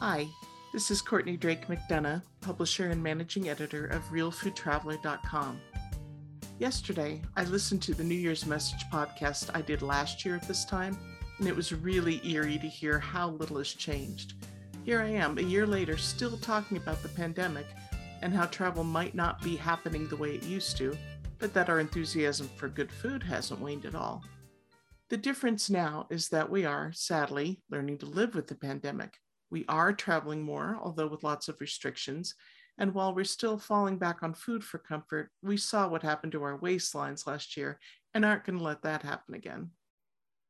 Hi, this is Courtney Drake-McDonough, publisher and managing editor of RealFoodTraveler.com. Yesterday, I listened to the New Year's Message podcast I did last year at this time, and it was really eerie to hear how little has changed. Here I am, a year later, still talking about the pandemic and how travel might not be happening the way it used to, but that our enthusiasm for good food hasn't waned at all. The difference now is that we are, sadly, learning to live with the pandemic. We are traveling more, although with lots of restrictions, and while we're still falling back on food for comfort, we saw what happened to our waistlines last year and aren't going to let that happen again.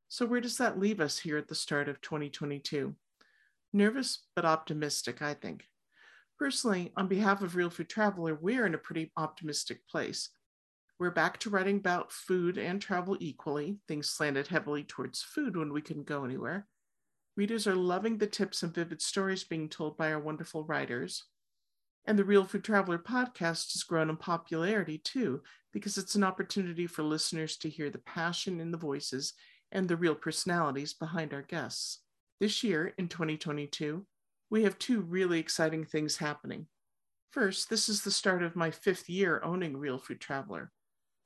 So where does that leave us here at the start of 2022? Nervous, but optimistic, I think. Personally, on behalf of Real Food Traveler, we're in a pretty optimistic place. We're back to writing about food and travel equally. Things slanted heavily towards food when we couldn't go anywhere. Readers are loving the tips and vivid stories being told by our wonderful writers. And the Real Food Traveler podcast has grown in popularity too, because it's an opportunity for listeners to hear the passion in the voices and the real personalities behind our guests. This year, in 2022, we have two really exciting things happening. First, this is the start of my 5th year owning Real Food Traveler.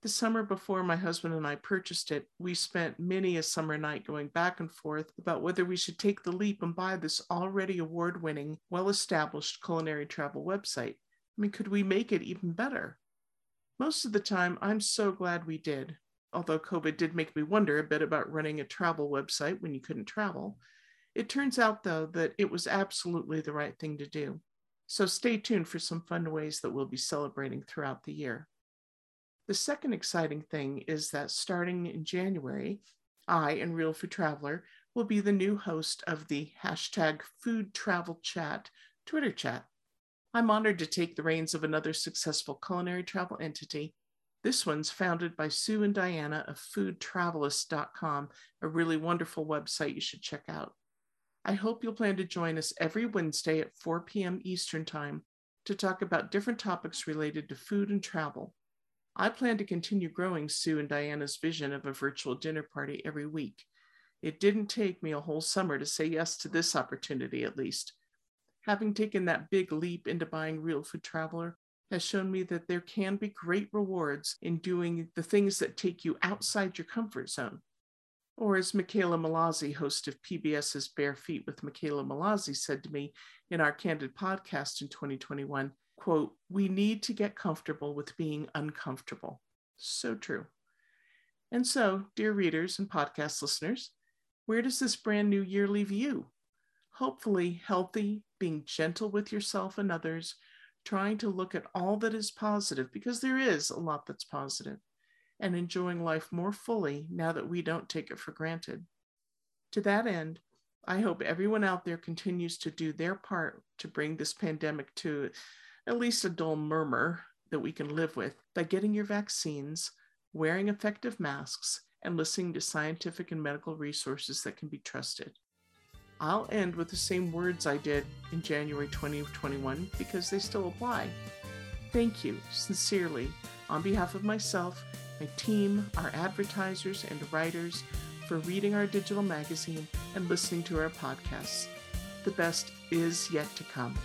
The summer before my husband and I purchased it, we spent many a summer night going back and forth about whether we should take the leap and buy this already award-winning, well-established culinary travel website. I mean, could we make it even better? Most of the time, I'm so glad we did, although COVID did make me wonder a bit about running a travel website when you couldn't travel. It turns out, though, that it was absolutely the right thing to do. So stay tuned for some fun ways that we'll be celebrating throughout the year. The second exciting thing is that starting in January, I and Real Food Traveler will be the new host of the #FoodTravelChat Twitter chat. I'm honored to take the reins of another successful culinary travel entity. This one's founded by Sue and Diana of foodtravelist.com, a really wonderful website you should check out. I hope you'll plan to join us every Wednesday at 4 p.m. Eastern Time to talk about different topics related to food and travel. I plan to continue growing Sue and Diana's vision of a virtual dinner party every week. It didn't take me a whole summer to say yes to this opportunity, at least. Having taken that big leap into buying Real Food Traveler has shown me that there can be great rewards in doing the things that take you outside your comfort zone. Or as Michaela Malazi, host of PBS's Bare Feet with Michaela Malazi, said to me in our Candid podcast in 2021, quote, "We need to get comfortable with being uncomfortable." So true. And so, dear readers and podcast listeners, where does this brand new year leave you? Hopefully healthy, being gentle with yourself and others, trying to look at all that is positive, because there is a lot that's positive, and enjoying life more fully now that we don't take it for granted. To that end, I hope everyone out there continues to do their part to bring this pandemic to at least a dull murmur that we can live with by getting your vaccines, wearing effective masks, and listening to scientific and medical resources that can be trusted. I'll end with the same words I did in January 2021 because they still apply. Thank you, sincerely, on behalf of myself, my team, our advertisers, and writers for reading our digital magazine and listening to our podcasts. The best is yet to come.